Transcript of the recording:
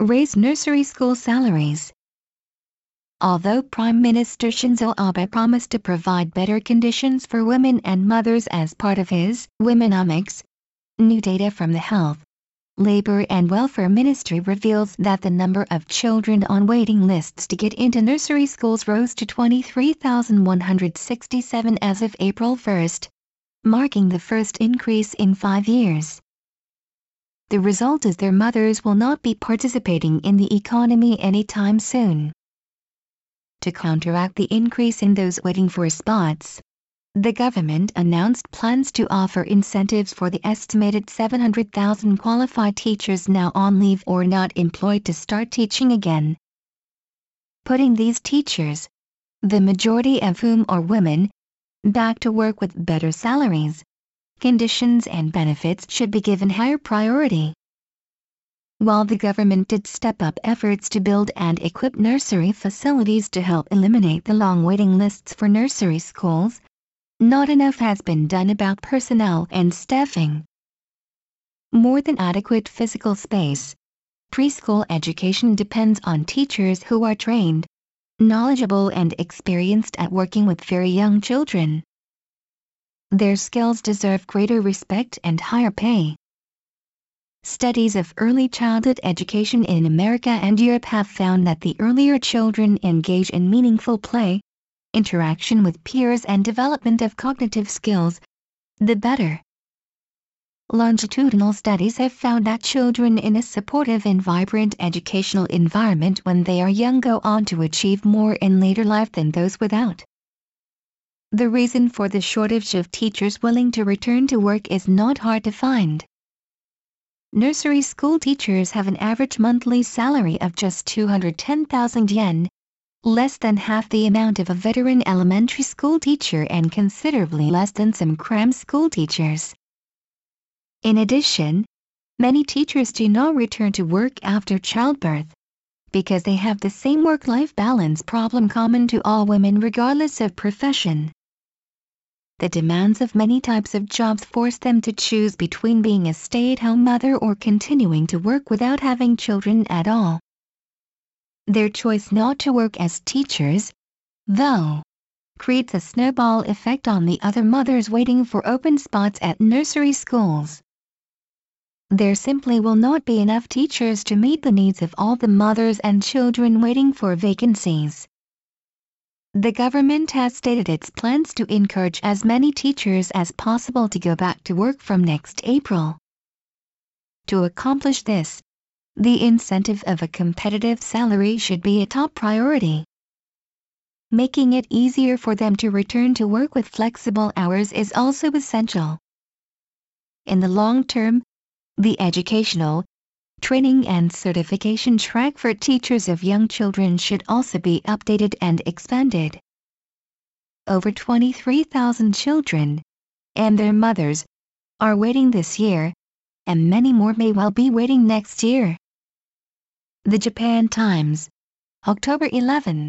raise nursery school salaries. Although Prime Minister Shinzo Abe promised to provide better conditions for women and mothers as part of his Womenomics, new data from the Health, Labor and Welfare Ministry reveals that the number of children on waiting lists to get into nursery schools rose to 23,167 as of April 1, marking the first increase in 5 years. The result is their mothers will not be participating in the economy anytime soon. To counteract the increase in those waiting for spots, the government announced plans to offer incentives for the estimated 700,000 qualified teachers now on leave or not employed to start teaching again. Putting these teachers, the majority of whom are women, back to work with better salaries, conditions and benefits should be given higher priority. While the government did step up efforts to build and equip nursery facilities to help eliminate the long waiting lists for nursery schools, not enough has been done about personnel and staffing. More than adequate physical space, preschool education depends on teachers who are trained, knowledgeable and experienced at working with very young children. Their skills deserve greater respect and higher pay. Studies of early childhood education in America and Europe have found that the earlier children engage in meaningful play, interaction with peers and development of cognitive skills, the better. Longitudinal studies have found that children in a supportive and vibrant educational environment when they are young go on to achieve more in later life than those without. The reason for the shortage of teachers willing to return to work is not hard to find. Nursery school teachers have an average monthly salary of just 210,000 yen, less than half the amount of a veteran elementary school teacher and considerably less than some cram school teachers. In addition, many teachers do not return to work after childbirth, because they have the same work-life balance problem common to all women regardless of profession. The demands of many types of jobs force them to choose between being a stay-at-home mother or continuing to work without having children at all. Their choice not to work as teachers, though, creates a snowball effect on the other mothers waiting for open spots at nursery schools. There simply will not be enough teachers to meet the needs of all the mothers and children waiting for vacancies. The government has stated its plans to encourage as many teachers as possible to go back to work from next April. To accomplish this, the incentive of a competitive salary should be a top priority. Making it easier for them to return to work with flexible hours is also essential. In the long term, the educational, training and certification track for teachers of young children should also be updated and expanded. Over 23,000 children, and their mothers, are waiting this year, and many more may well be waiting next year. The Japan Times, October 11.